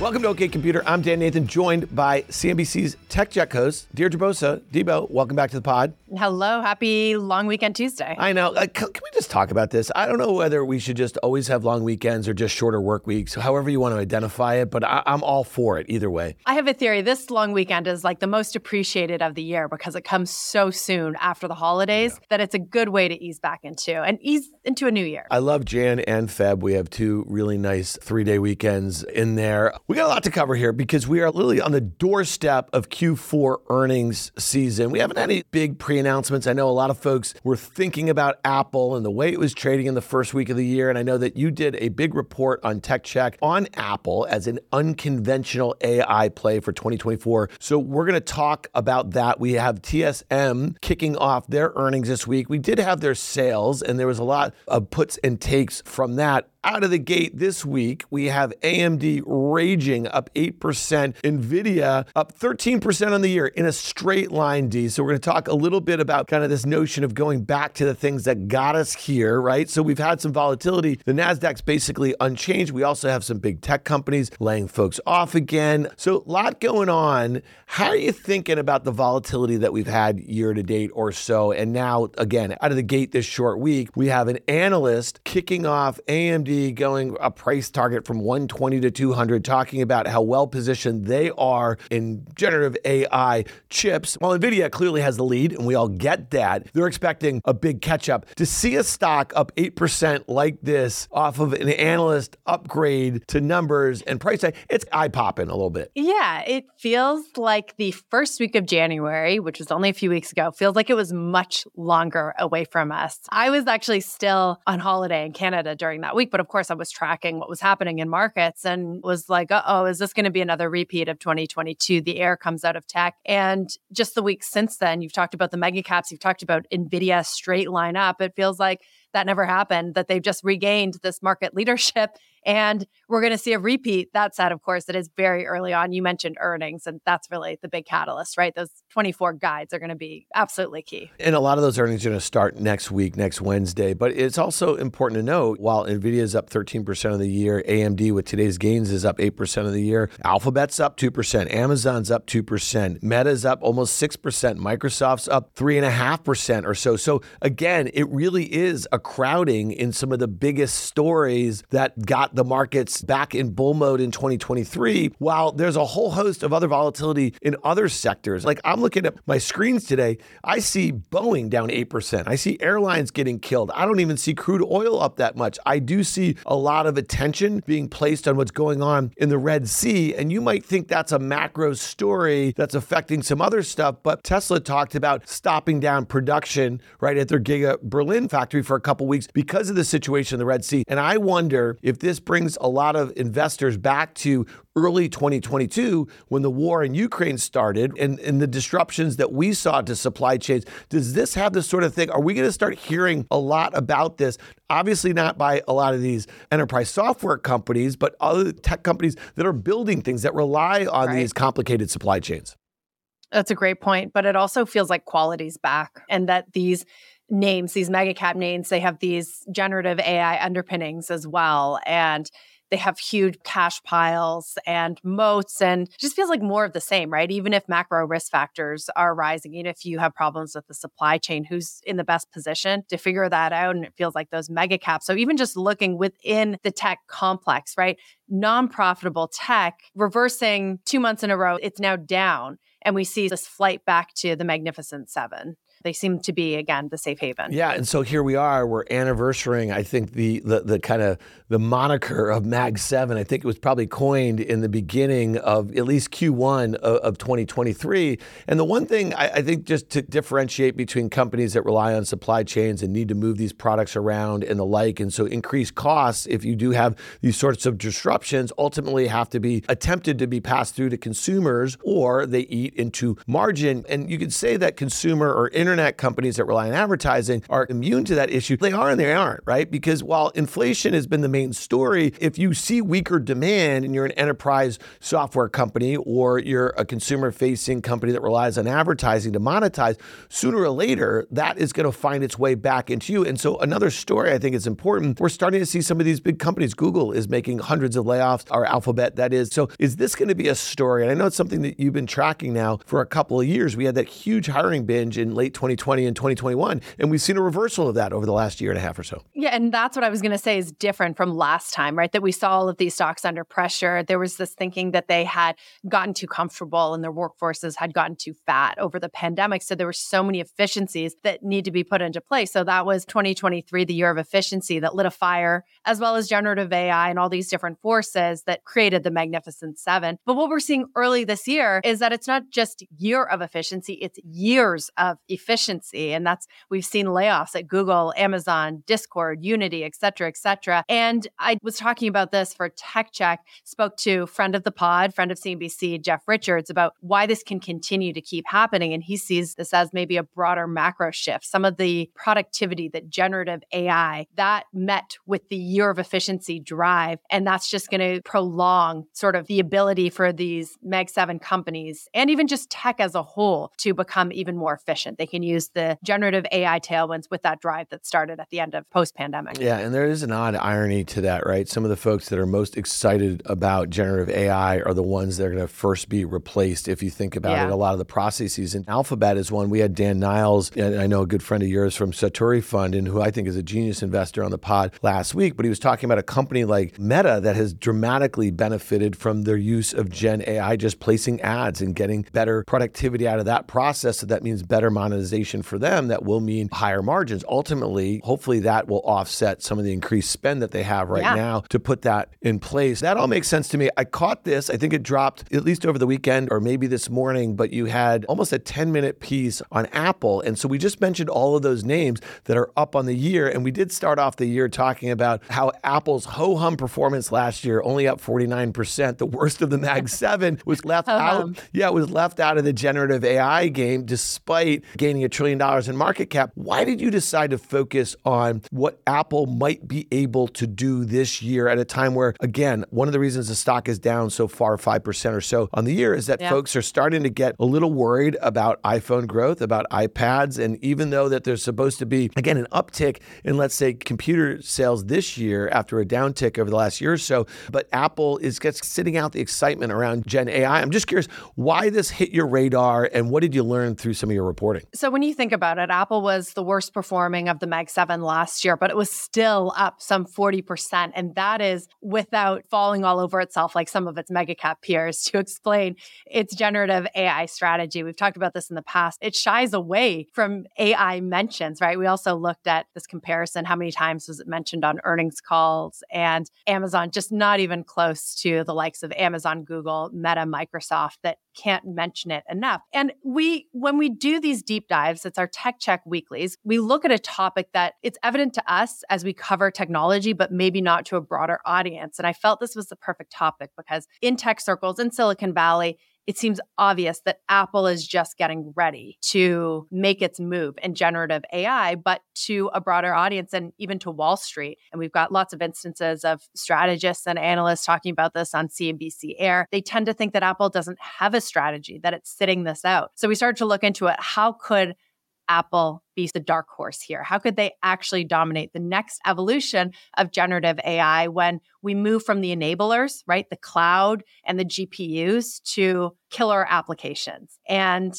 Welcome to OK Computer. I'm Dan Nathan, joined by CNBC's TechCheck host, Deirdre Bosa. Debo, welcome back to the pod. Hello. Happy long weekend Tuesday. I know. Can we just talk about this? I don't know whether we should just always have long weekends or just shorter work weeks, however you want to identify it, but I'm all for it either way. I have a theory. This long weekend is like the most appreciated of the year because it comes so soon after the holidays that it's a good way to ease back into and ease into a new year. I love Jan and Feb. We have two really nice three-day weekends in there. We got a lot to cover here because we are literally on the doorstep of Q4 earnings season. We haven't had any big pre-announcements. I know a lot of folks were thinking about Apple and the way it was trading in the first week of the year. And I know that you did a big report on TechCheck on Apple as an unconventional AI play for 2024. So we're going to talk about that. We have TSM kicking off their earnings this week. We did have their sales, and there was a lot of puts and takes from that. Out of the gate this week, we have AMD raging up 8%, Nvidia up 13% on the year in a straight line, D. So we're going to talk a little bit about kind of this notion of going back to the things that got us here, right? So we've had some volatility. The Nasdaq's basically unchanged. We also have some big tech companies laying folks off again. So a lot going on. How are you thinking about the volatility that we've had year to date or so? And now, again, out of the gate this short week, we have an analyst kicking off AMD going a price target from 120 to 200, talking about how well positioned they are in generative AI chips. While Nvidia clearly has the lead, and we all get that, they're expecting a big catch up. To see a stock up 8% like this off of an analyst upgrade to numbers and price tag, it's eye popping a little bit. Yeah, it feels like the first week of January, which was only a few weeks ago, feels like it was much longer away from us. I was actually still on holiday in Canada during that week, but of course, I was tracking what was happening in markets and was like, uh-oh, is this going to be another repeat of 2022? The air comes out of tech. And just the week since then, you've talked about the mega caps, you've talked about Nvidia straight line up. It feels like that never happened, that they've just regained this market leadership. And we're going to see a repeat. That said, of course, it is very early on. You mentioned earnings, and that's really the big catalyst, right? Those 24 guides are going to be absolutely key. And a lot of those earnings are going to start next week, next Wednesday. But it's also important to note, while NVIDIA is up 13% of the year, AMD with today's gains is up 8% of the year, Alphabet's up 2%, Amazon's up 2%, Meta's up almost 6%, Microsoft's up 3.5% or so. So again, it really is a crowding in some of the biggest stories that got the markets back in bull mode in 2023, while there's a whole host of other volatility in other sectors. Like I'm looking at my screens today, I see Boeing down 8%. I see airlines getting killed. I don't even see crude oil up that much. I do see a lot of attention being placed on what's going on in the Red Sea. And you might think that's a macro story that's affecting some other stuff, but Tesla talked about stopping down production right at their Giga Berlin factory for a couple weeks because of the situation in the Red Sea. And I wonder if this brings a lot of investors back to early 2022 when the war in Ukraine started and the disruptions that we saw to supply chains. Does this have this sort of thing? Are we going to start hearing a lot about this? Obviously not by a lot of these enterprise software companies, but other tech companies that are building things that rely on these complicated supply chains. That's a great point, but it also feels like quality's back and that these names, these mega cap names, they have these generative AI underpinnings as well. And they have huge cash piles and moats, and it just feels like more of the same, right? Even if macro risk factors are rising, even if you have problems with the supply chain, who's in the best position to figure that out? And it feels like those mega caps. So even just looking within the tech complex, right? Non-profitable tech reversing 2 months in a row, it's now down. And we see this flight back to the Magnificent Seven. they seem to be, again, the safe haven. Yeah. And so here we are, we're anniversarying, I think, the kind of the moniker of MAG-7. I think it was probably coined in the beginning of at least Q1 of 2023. And the one thing I think, just to differentiate between companies that rely on supply chains and need to move these products around and the like, and so increase costs, if you do have these sorts of disruptions, ultimately have to be attempted to be passed through to consumers, or they eat into margin. And you could say that consumer or internet companies that rely on advertising are immune to that issue. They are and they aren't, right? Because while inflation has been the main story, if you see weaker demand and you're an enterprise software company or you're a consumer-facing company that relies on advertising to monetize, sooner or later, that is going to find its way back into you. And so another story I think is important, we're starting to see some of these big companies. Google is making hundreds of layoffs, or Alphabet, that is. So is this going to be a story? And I know it's something that you've been tracking now for a couple of years. We had that huge hiring binge in late 2020 and 2021, and we've seen a reversal of that over the last year and a half or so. Yeah, and that's what I was going to say is different from last time, right? That we saw all of these stocks under pressure. There was this thinking that they had gotten too comfortable and their workforces had gotten too fat over the pandemic. So there were so many efficiencies that need to be put into place. So that was 2023, the year of efficiency that lit a fire, as well as generative AI and all these different forces that created the Magnificent Seven. But what we're seeing early this year is that it's not just year of efficiency, it's years of efficiency. And that's, we've seen layoffs at Google, Amazon, Discord, Unity, et cetera, et cetera. And I was talking about this for TechCheck, spoke to friend of the pod, friend of CNBC, Jeff Richards, about why this can continue to keep happening. And he sees this as maybe a broader macro shift. Some of the productivity that generative AI, that met with the year of efficiency drive. And that's just going to prolong sort of the ability for these Mag-7 companies and even just tech as a whole to become even more efficient. They can use the generative AI tailwinds with that drive that started at the end of post-pandemic. Yeah, and there is an odd irony to that, right? Some of the folks that are most excited about generative AI are the ones that are going to first be replaced, if you think about it, a lot of the processes. And Alphabet is one. We had Dan Niles, and I know a good friend of yours from Satori Fund, and who I think is a genius investor on the pod last week, but he was talking about a company like Meta that has dramatically benefited from their use of Gen AI, just placing ads and getting better productivity out of that process. So that means better monetization for them. That will mean higher margins. Ultimately, hopefully that will offset some of the increased spend that they have right now to put that in place. That all makes sense to me. I caught this. I think it dropped at least over the weekend or maybe this morning, but you had almost a 10-minute piece on Apple. And so we just mentioned all of those names that are up on the year. And we did start off the year talking about how Apple's ho-hum performance last year, only up 49%, the worst of the Mag-7, was left out. Yeah, it was left out of the generative AI game despite gaining $1 trillion in market cap. Why did you decide to focus on what Apple might be able to do this year at a time where, again, one of the reasons the stock is down so far, 5% or so on the year, is that folks are starting to get a little worried about iPhone growth, about iPads. And even though that there's supposed to be, again, an uptick in, let's say, computer sales this year after a downtick over the last year or so, but Apple is sitting out the excitement around Gen AI. I'm just curious why this hit your radar and what did you learn through some of your reporting? So when you think about it, Apple was the worst performing of the Mag-7 last year, but it was still up some 40%. And that is without falling all over itself like some of its mega cap peers to explain its generative AI strategy. We've talked about this in the past. It shies away from AI mentions, right? We also looked at this comparison. How many times was it mentioned on earnings calls? And Amazon, just not even close to the likes of Amazon, Google, Meta, Microsoft, that can't mention it enough. And when we do these deep dives, it's our Tech Check weeklies, we look at a topic that it's evident to us as we cover technology, but maybe not to a broader audience. And I felt this was the perfect topic because in tech circles, in Silicon Valley, it seems obvious that Apple is just getting ready to make its move in generative AI, but to a broader audience and even to Wall Street. And we've got lots of instances of strategists and analysts talking about this on CNBC Air. They tend to think that Apple doesn't have a strategy, that it's sitting this out. So we started to look into it. How could Apple be the dark horse here? How could they actually dominate the next evolution of generative AI when we move from the enablers, right, the cloud and the GPUs, to killer applications? And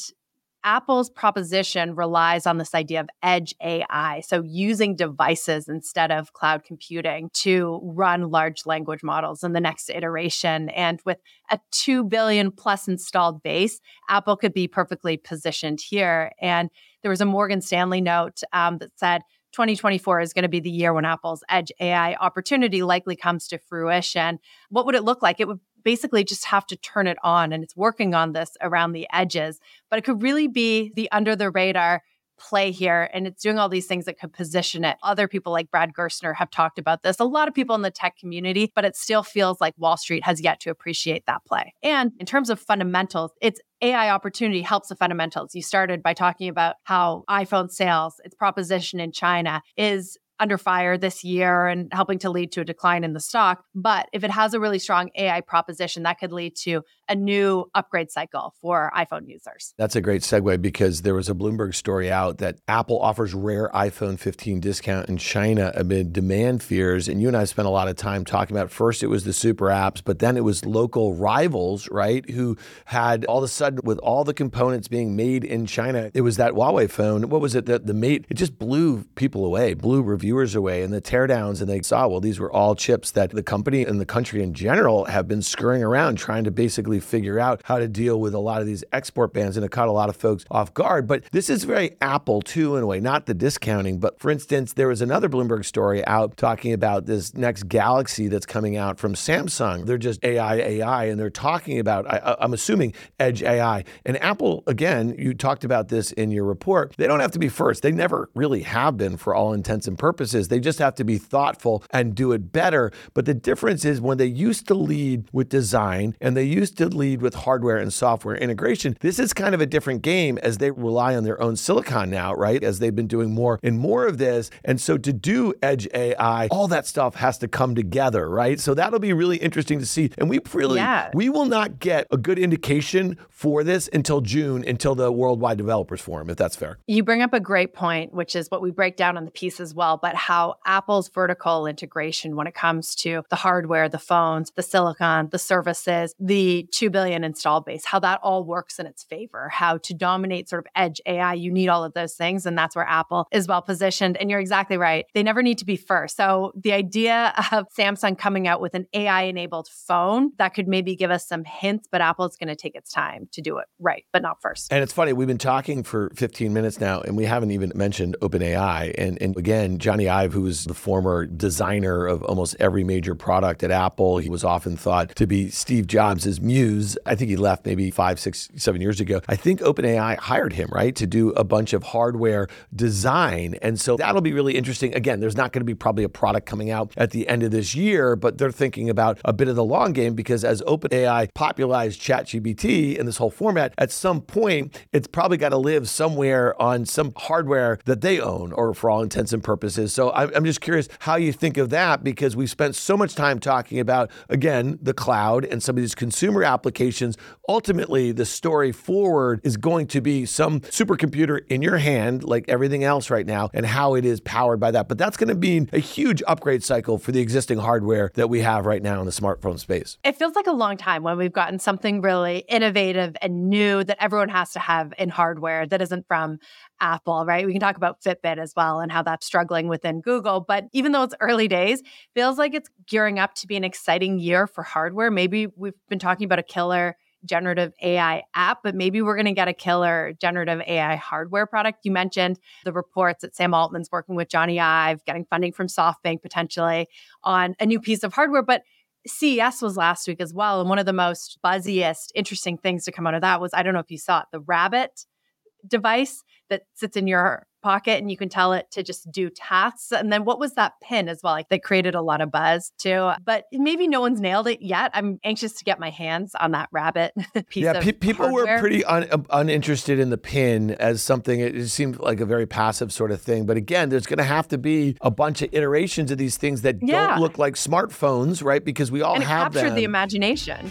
Apple's proposition relies on this idea of edge AI, so using devices instead of cloud computing to run large language models in the next iteration. And with a 2 billion plus installed base, Apple could be perfectly positioned here. And there was a Morgan Stanley note that said, 2024 is going to be the year when Apple's edge AI opportunity likely comes to fruition. What would it look like? It would basically just have to turn it on, and it's working on this around the edges. But it could really be the under the radar play here, and it's doing all these things that could position it. Other people like Brad Gerstner have talked about this, a lot of people in the tech community, but it still feels like Wall Street has yet to appreciate that play. And in terms of fundamentals, it's AI opportunity helps the fundamentals. You started by talking about how iPhone sales, its proposition in China, is under fire this year and helping to lead to a decline in the stock. But if it has a really strong AI proposition, that could lead to a new upgrade cycle for iPhone users. That's a great segue, because there was a Bloomberg story out that Apple offers rare iPhone 15 discount in China amid demand fears. And you and I spent a lot of time talking about, first it was the super apps, but then it was local rivals, right? Who had all of a sudden, with all the components being made in China, it was that Huawei phone. What was it that the Mate? It just blew people away, blew reviewers away, and the teardowns, and they saw, well, these were all chips that the company and the country in general have been scurrying around trying to basically figure out how to deal with a lot of these export bans, and it caught a lot of folks off guard. But this is very Apple too in a way, not the discounting, but for instance, there was another Bloomberg story out talking about this next Galaxy that's coming out from Samsung. They're just AI, and they're talking about, I'm assuming, edge AI. And Apple, again, you talked about this in your report, they don't have to be first. They never really have been for all intents and purposes. They just have to be thoughtful and do it better. But the difference is, when they used to lead with design and they used to lead with hardware and software integration, this is kind of a different game, as they rely on their own silicon now, right? As they've been doing more and more of this. And so to do edge AI, all that stuff has to come together, right? So that'll be really interesting to see. And we will not get a good indication for this until June, until the Worldwide Developers Forum, if that's fair. You bring up a great point, which is what we break down on the piece as well, but how Apple's vertical integration when it comes to the hardware, the phones, the silicon, the services, the 2 billion install base, how that all works in its favor, how to dominate sort of edge AI, you need all of those things. And that's where Apple is well positioned. And you're exactly right. They never need to be first. So the idea of Samsung coming out with an AI enabled phone, that could maybe give us some hints, but Apple's going to take its time to do it right, but not first. And it's funny, we've been talking for 15 minutes now, and we haven't even mentioned OpenAI. And again, Johnny Ive, who was the former designer of almost every major product at Apple, he was often thought to be Steve Jobs' muse. I think he left maybe 5, 6, 7 years ago. I think OpenAI hired him, right, to do a bunch of hardware design. And so that'll be really interesting. Again, there's not going to be probably a product coming out at the end of this year, but they're thinking about a bit of the long game, because as OpenAI popularized ChatGPT and this whole format, at some point, it's probably got to live somewhere on some hardware that they own, or for all intents and purposes. So I'm just curious how you think of that, because we've spent so much time talking about, again, the cloud and some of these consumer applications. Ultimately, the story forward is going to be some supercomputer in your hand, like everything else right now, and how it is powered by that. But that's going to be a huge upgrade cycle for the existing hardware that we have right now in the smartphone space. It feels like a long time when we've gotten something really innovative and new that everyone has to have in hardware that isn't from Apple, right? We can talk about Fitbit as well and how that's struggling within Google. But even though it's early days, feels like it's gearing up to be an exciting year for hardware. Maybe we've been talking about a killer generative AI app, but maybe we're going to get a killer generative AI hardware product. You mentioned the reports that Sam Altman's working with Johnny Ive, getting funding from SoftBank potentially on a new piece of hardware. But CES was last week as well. And one of the most buzziest, interesting things to come out of that was, I don't know if you saw it, the Rabbit device that sits in your pocket and you can tell it to just do tasks. And then what was that pin as well? Like, they created a lot of buzz too, but maybe no one's nailed it yet. I'm anxious to get my hands on that Rabbit piece of hardware. People were pretty uninterested in the pin as something. It seemed like a very passive sort of thing. But again, there's going to have to be a bunch of iterations of these things that don't look like smartphones, right? Because we all have them. And it captured the imagination.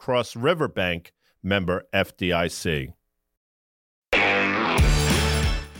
Cross River Bank, member FDIC.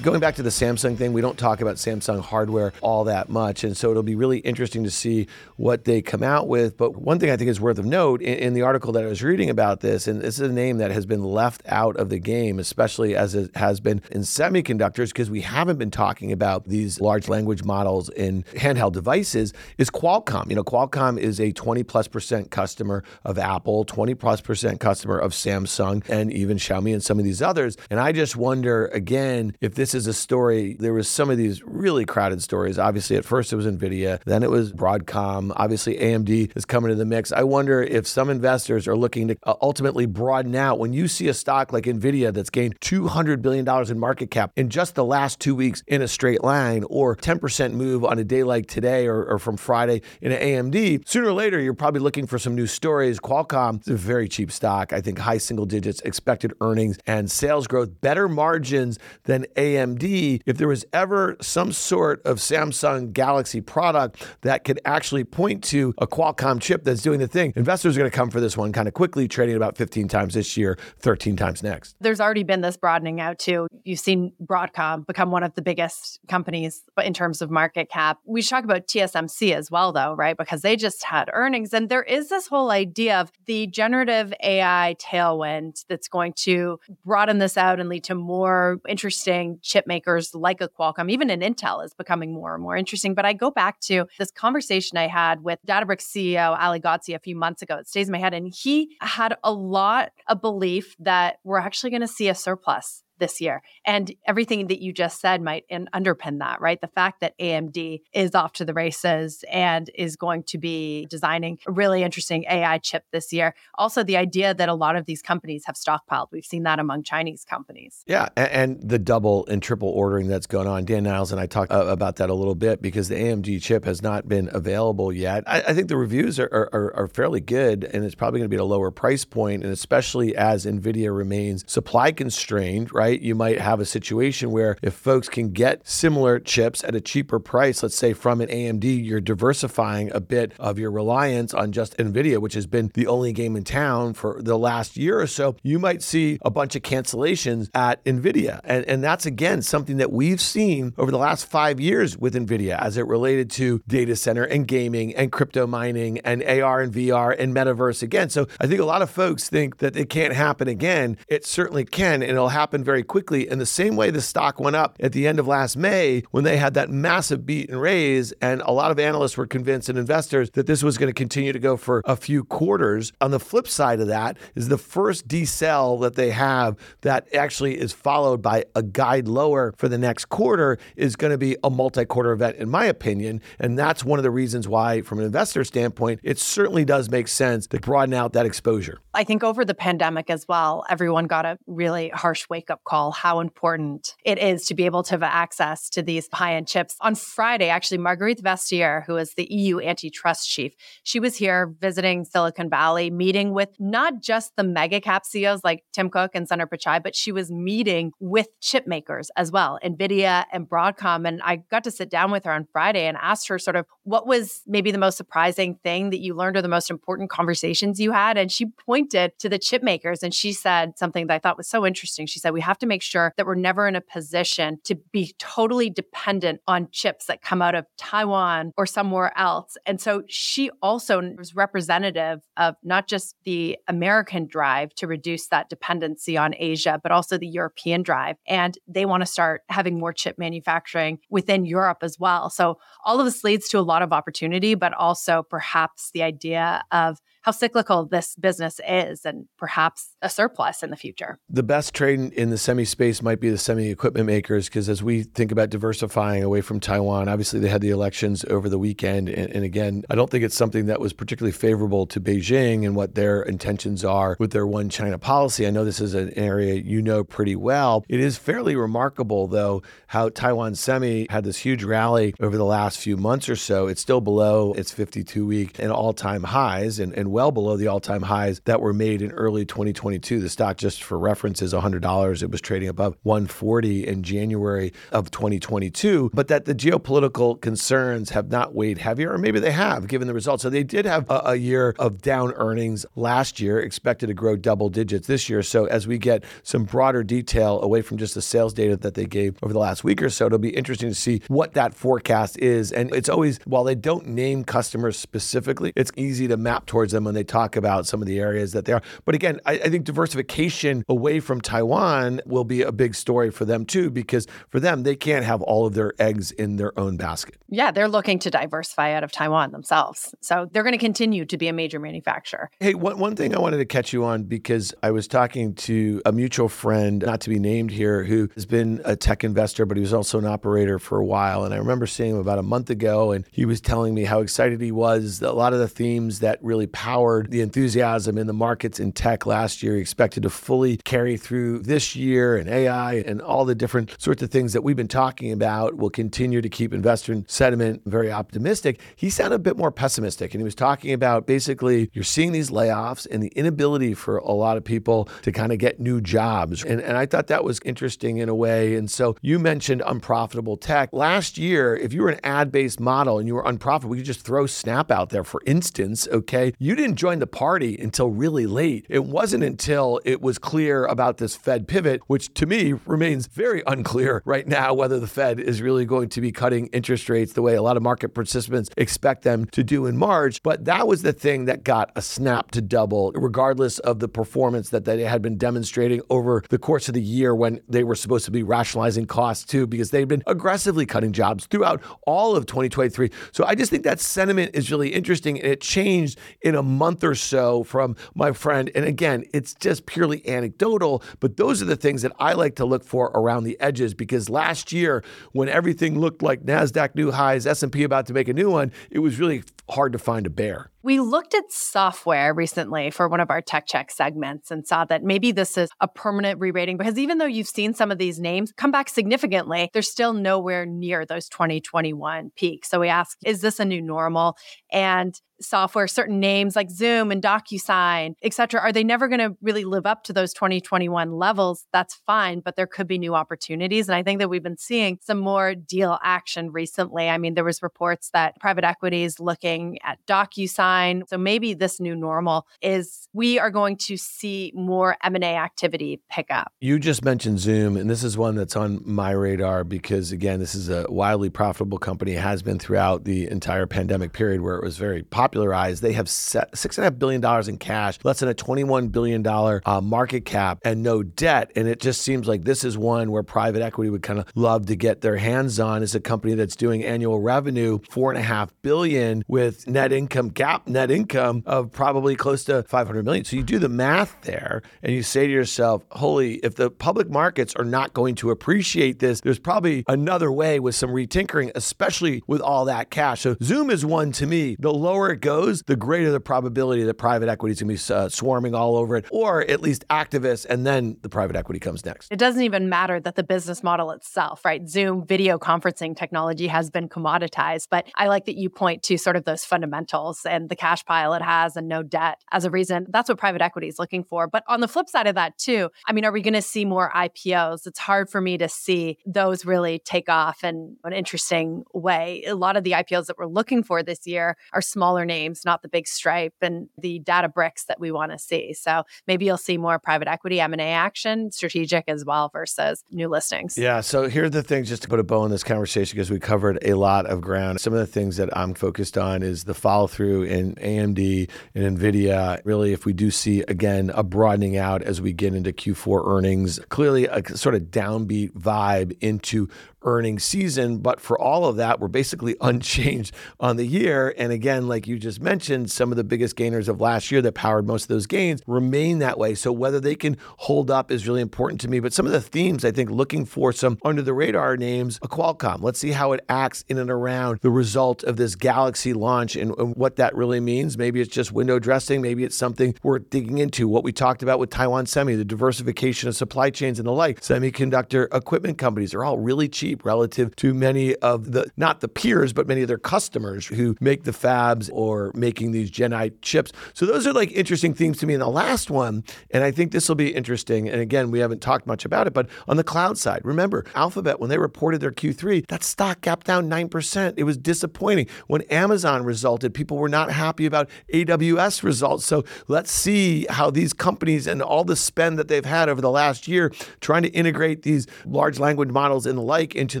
Going back to the Samsung thing, we don't talk about Samsung hardware all that much, and so it'll be really interesting to see what they come out with. But one thing I think is worth of note in the article that I was reading about this, and this is a name that has been left out of the game, especially as it has been in semiconductors, because we haven't been talking about these large language models in handheld devices, is Qualcomm. You know, Qualcomm is a 20+% customer of Apple, 20+% customer of Samsung, and even Xiaomi and some of these others. And I just wonder, again, if this is a story. There was some of these really crowded stories. Obviously, at first it was Nvidia, then it was Broadcom. Obviously, AMD is coming to the mix. I wonder if some investors are looking to ultimately broaden out. When you see a stock like Nvidia that's gained $200 billion in market cap in just the last 2 weeks in a straight line, or 10% move on a day like today or from Friday in AMD, sooner or later, you're probably looking for some new stories. Qualcomm is a very cheap stock. I think high single digits, expected earnings and sales growth, better margins than AMD. If there was ever some sort of Samsung Galaxy product that could actually point to a Qualcomm chip that's doing the thing, investors are going to come for this one kind of quickly, trading about 15 times this year, 13 times next. There's already been this broadening out too. You've seen Broadcom become one of the biggest companies in terms of market cap. We should talk about TSMC as well though, right? Because they just had earnings, and there is this whole idea of the generative AI tailwind that's going to broaden this out and lead to more interesting chip makers like a Qualcomm. Even an Intel is becoming more and more interesting. But I go back to this conversation I had with Databricks CEO Ali Ghodsi a few months ago. It stays in my head. And he had a lot of belief that we're actually going to see a surplus this year. And everything that you just said might underpin that, right? The fact that AMD is off to the races and is going to be designing a really interesting AI chip this year. Also, the idea that a lot of these companies have stockpiled. We've seen that among Chinese companies. Yeah, and the double and triple ordering that's going on. Dan Niles and I talked about that a little bit, because the AMD chip has not been available yet. I think the reviews are fairly good, and it's probably going to be at a lower price point, and especially as NVIDIA remains supply constrained, right? You might have a situation where if folks can get similar chips at a cheaper price, let's say from an AMD, you're diversifying a bit of your reliance on just NVIDIA, which has been the only game in town for the last year or so. You might see a bunch of cancellations at NVIDIA. And that's, again, something that we've seen over the last 5 years with NVIDIA as it related to data center and gaming and crypto mining and AR and VR and metaverse again. So I think a lot of folks think that it can't happen again. It certainly can, and it'll happen very quickly. In the same way the stock went up at the end of last May when they had that massive beat and raise, and a lot of analysts were convinced and investors that this was going to continue to go for a few quarters. On the flip side of that is the first decel that they have that actually is followed by a guide lower for the next quarter is going to be a multi-quarter event, in my opinion. And that's one of the reasons why, from an investor standpoint, it certainly does make sense to broaden out that exposure. I think over the pandemic as well, everyone got a really harsh wake-up call, how important it is to be able to have access to these high-end chips. On Friday, actually, Marguerite Vestager, who is the EU antitrust chief, she was here visiting Silicon Valley, meeting with not just the mega cap CEOs like Tim Cook and Sundar Pichai, but she was meeting with chip makers as well, NVIDIA and Broadcom. And I got to sit down with her on Friday and asked her sort of what was maybe the most surprising thing that you learned or the most important conversations you had. And she pointed to the chip makers, and she said something that I thought was so interesting. She said, we have to make sure that we're never in a position to be totally dependent on chips that come out of Taiwan or somewhere else. And so she also was representative of not just the American drive to reduce that dependency on Asia, but also the European drive. And they want to start having more chip manufacturing within Europe as well. So all of this leads to a lot of opportunity, but also perhaps the idea of how cyclical this business is and perhaps a surplus in the future. The best trade in the semi space might be the semi equipment makers, because as we think about diversifying away from Taiwan, obviously they had the elections over the weekend. And again, I don't think it's something that was particularly favorable to Beijing and what their intentions are with their one China policy. I know this is an area you know pretty well. It is fairly remarkable, though, how Taiwan Semi had this huge rally over the last few months or so. It's still below its 52-week and all-time highs, and well below the all-time highs that were made in early 2022. The stock, just for reference, is $100. It was trading above $140 in January of 2022, but that the geopolitical concerns have not weighed heavier, or maybe they have, given the results. So they did have a year of down earnings last year, expected to grow double digits this year. So as we get some broader detail away from just the sales data that they gave over the last week or so, it'll be interesting to see what that forecast is. And it's always, while they don't name customers specifically, it's easy to map towards them when they talk about some of the areas that they are. But again, I think diversification away from Taiwan will be a big story for them too, because for them, they can't have all of their eggs in their own basket. Yeah, they're looking to diversify out of Taiwan themselves. So they're going to continue to be a major manufacturer. Hey, one thing I wanted to catch you on, because I was talking to a mutual friend, not to be named here, who has been a tech investor, but he was also an operator for a while. And I remember seeing him about a month ago, and he was telling me how excited he was. A lot of the themes that really powered the enthusiasm in the markets in tech last year, expected to fully carry through this year, and AI and all the different sorts of things that we've been talking about will continue to keep investor sentiment very optimistic. He sounded a bit more pessimistic, and he was talking about basically you're seeing these layoffs and the inability for a lot of people to kind of get new jobs. And I thought that was interesting in a way. And so you mentioned unprofitable tech. Last year, if you were an ad-based model and you were unprofitable, you could just throw Snap out there, for instance, okay? You didn't join the party until really late. It wasn't until it was clear about this Fed pivot, which to me remains very unclear right now, whether the Fed is really going to be cutting interest rates the way a lot of market participants expect them to do in March. But that was the thing that got a Snap to double, regardless of the performance that they had been demonstrating over the course of the year when they were supposed to be rationalizing costs too, because they've been aggressively cutting jobs throughout all of 2023. So I just think that sentiment is really interesting, and it changed in a month or so from my friend. And again, it's just purely anecdotal, but those are the things that I like to look for around the edges, because last year, when everything looked like NASDAQ new highs, S&P about to make a new one, it was really hard to find a bear. We looked at software recently for one of our TechCheck segments and saw that maybe this is a permanent re-rating, because even though you've seen some of these names come back significantly, they're still nowhere near those 2021 peaks. So we asked, is this a new normal? And software, certain names like Zoom and DocuSign, et cetera, are they never going to really live up to those 2021 levels? That's fine, but there could be new opportunities. And I think that we've been seeing some more deal action recently. I mean, there was reports that private equity is looking at DocuSign. So maybe this new normal is we are going to see more M&A activity pick up. You just mentioned Zoom, and this is one that's on my radar because, again, this is a wildly profitable company. It has been throughout the entire pandemic period where it was very popularized. They have $6.5 billion in cash, less than a $21 billion market cap, and no debt. And it just seems like this is one where private equity would kind of love to get their hands on. It's a company that's doing annual revenue, $4.5 billion with net income gap. Net income of probably close to $500 million. So you do the math there and you say to yourself, holy, if the public markets are not going to appreciate this, there's probably another way with some retinkering, especially with all that cash. So Zoom is one to me. The lower it goes, the greater the probability that private equity is going to be swarming all over it, or at least activists, and then the private equity comes next. It doesn't even matter that the business model itself, right? Zoom video conferencing technology has been commoditized, but I like that you point to sort of those fundamentals and the cash pile it has and no debt as a reason. That's what private equity is looking for. But on the flip side of that too, I mean, are we going to see more IPOs? It's hard for me to see those really take off in an interesting way. A lot of the IPOs that we're looking for this year are smaller names, not the big Stripe and the Databricks that we want to see. So maybe you'll see more private equity, M&A action, strategic as well versus new listings. Yeah. So here are the things, just to put a bow in this conversation, because we covered a lot of ground. Some of the things that I'm focused on is the follow through and AMD and Nvidia. Really, if we do see, again, a broadening out as we get into Q4 earnings, clearly a sort of downbeat vibe into earnings season. But for all of that, we're basically unchanged on the year. And again, like you just mentioned, some of the biggest gainers of last year that powered most of those gains remain that way. So whether they can hold up is really important to me. But some of the themes, I think, looking for some under the radar names, a Qualcomm. Let's see how it acts in and around the result of this Galaxy launch and what that really means. Maybe it's just window dressing. Maybe it's something we're digging into. What we talked about with Taiwan Semi, the diversification of supply chains and the like. Semiconductor equipment companies are all really cheap relative to many of the, not the peers, but many of their customers who make the fabs or making these Gen I chips. So those are like interesting themes to me. And the last one, and I think this will be interesting, and again, we haven't talked much about it, but on the cloud side, remember Alphabet, when they reported their Q3, that stock gapped down 9%. It was disappointing. When Amazon resulted, people were not happy about AWS results. So let's see how these companies and all the spend that they've had over the last year trying to integrate these large language models and the like into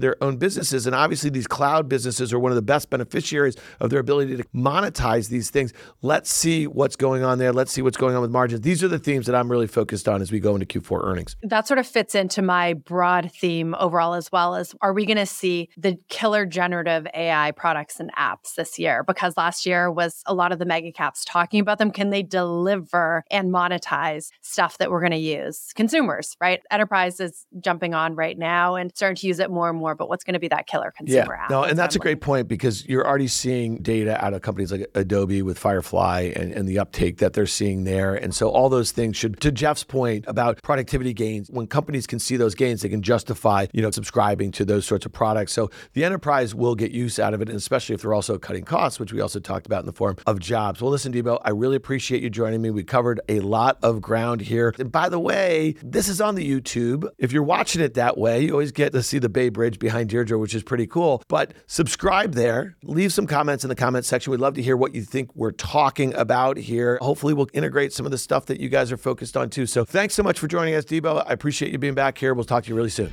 their own businesses. And obviously these cloud businesses are one of the best beneficiaries of their ability to monetize these things. Let's see what's going on there. Let's see what's going on with margins. These are the themes that I'm really focused on as we go into Q4 earnings. That sort of fits into my broad theme overall, as well as, are we going to see the killer generative AI products and apps this year? Because last year was a lot of the mega caps talking about them. Can they deliver and monetize stuff that we're going to use? Consumers, right? Enterprise is jumping on right now and starting to use it more and more, but what's going to be that killer consumer app? No, and that's a great point, because you're already seeing data out of companies like Adobe with Firefly and the uptake that they're seeing there. And so all those things should, to Jeff's point about productivity gains, when companies can see those gains, they can justify, you know, subscribing to those sorts of products. So the enterprise will get use out of it, and especially if they're also cutting costs, which we also talked about in the form of jobs. Well, listen, Debo, I really appreciate you joining me. We covered a lot of ground here. And by the way, this is on the YouTube. If you're watching it that way, you always get to see the Bay Bridge behind Deirdre, which is pretty cool. But subscribe there. Leave some comments in the comments section. We'd love to hear what you think we're talking about here. Hopefully we'll integrate some of the stuff that you guys are focused on too. So thanks so much for joining us, Debo. I appreciate you being back here. We'll talk to you really soon.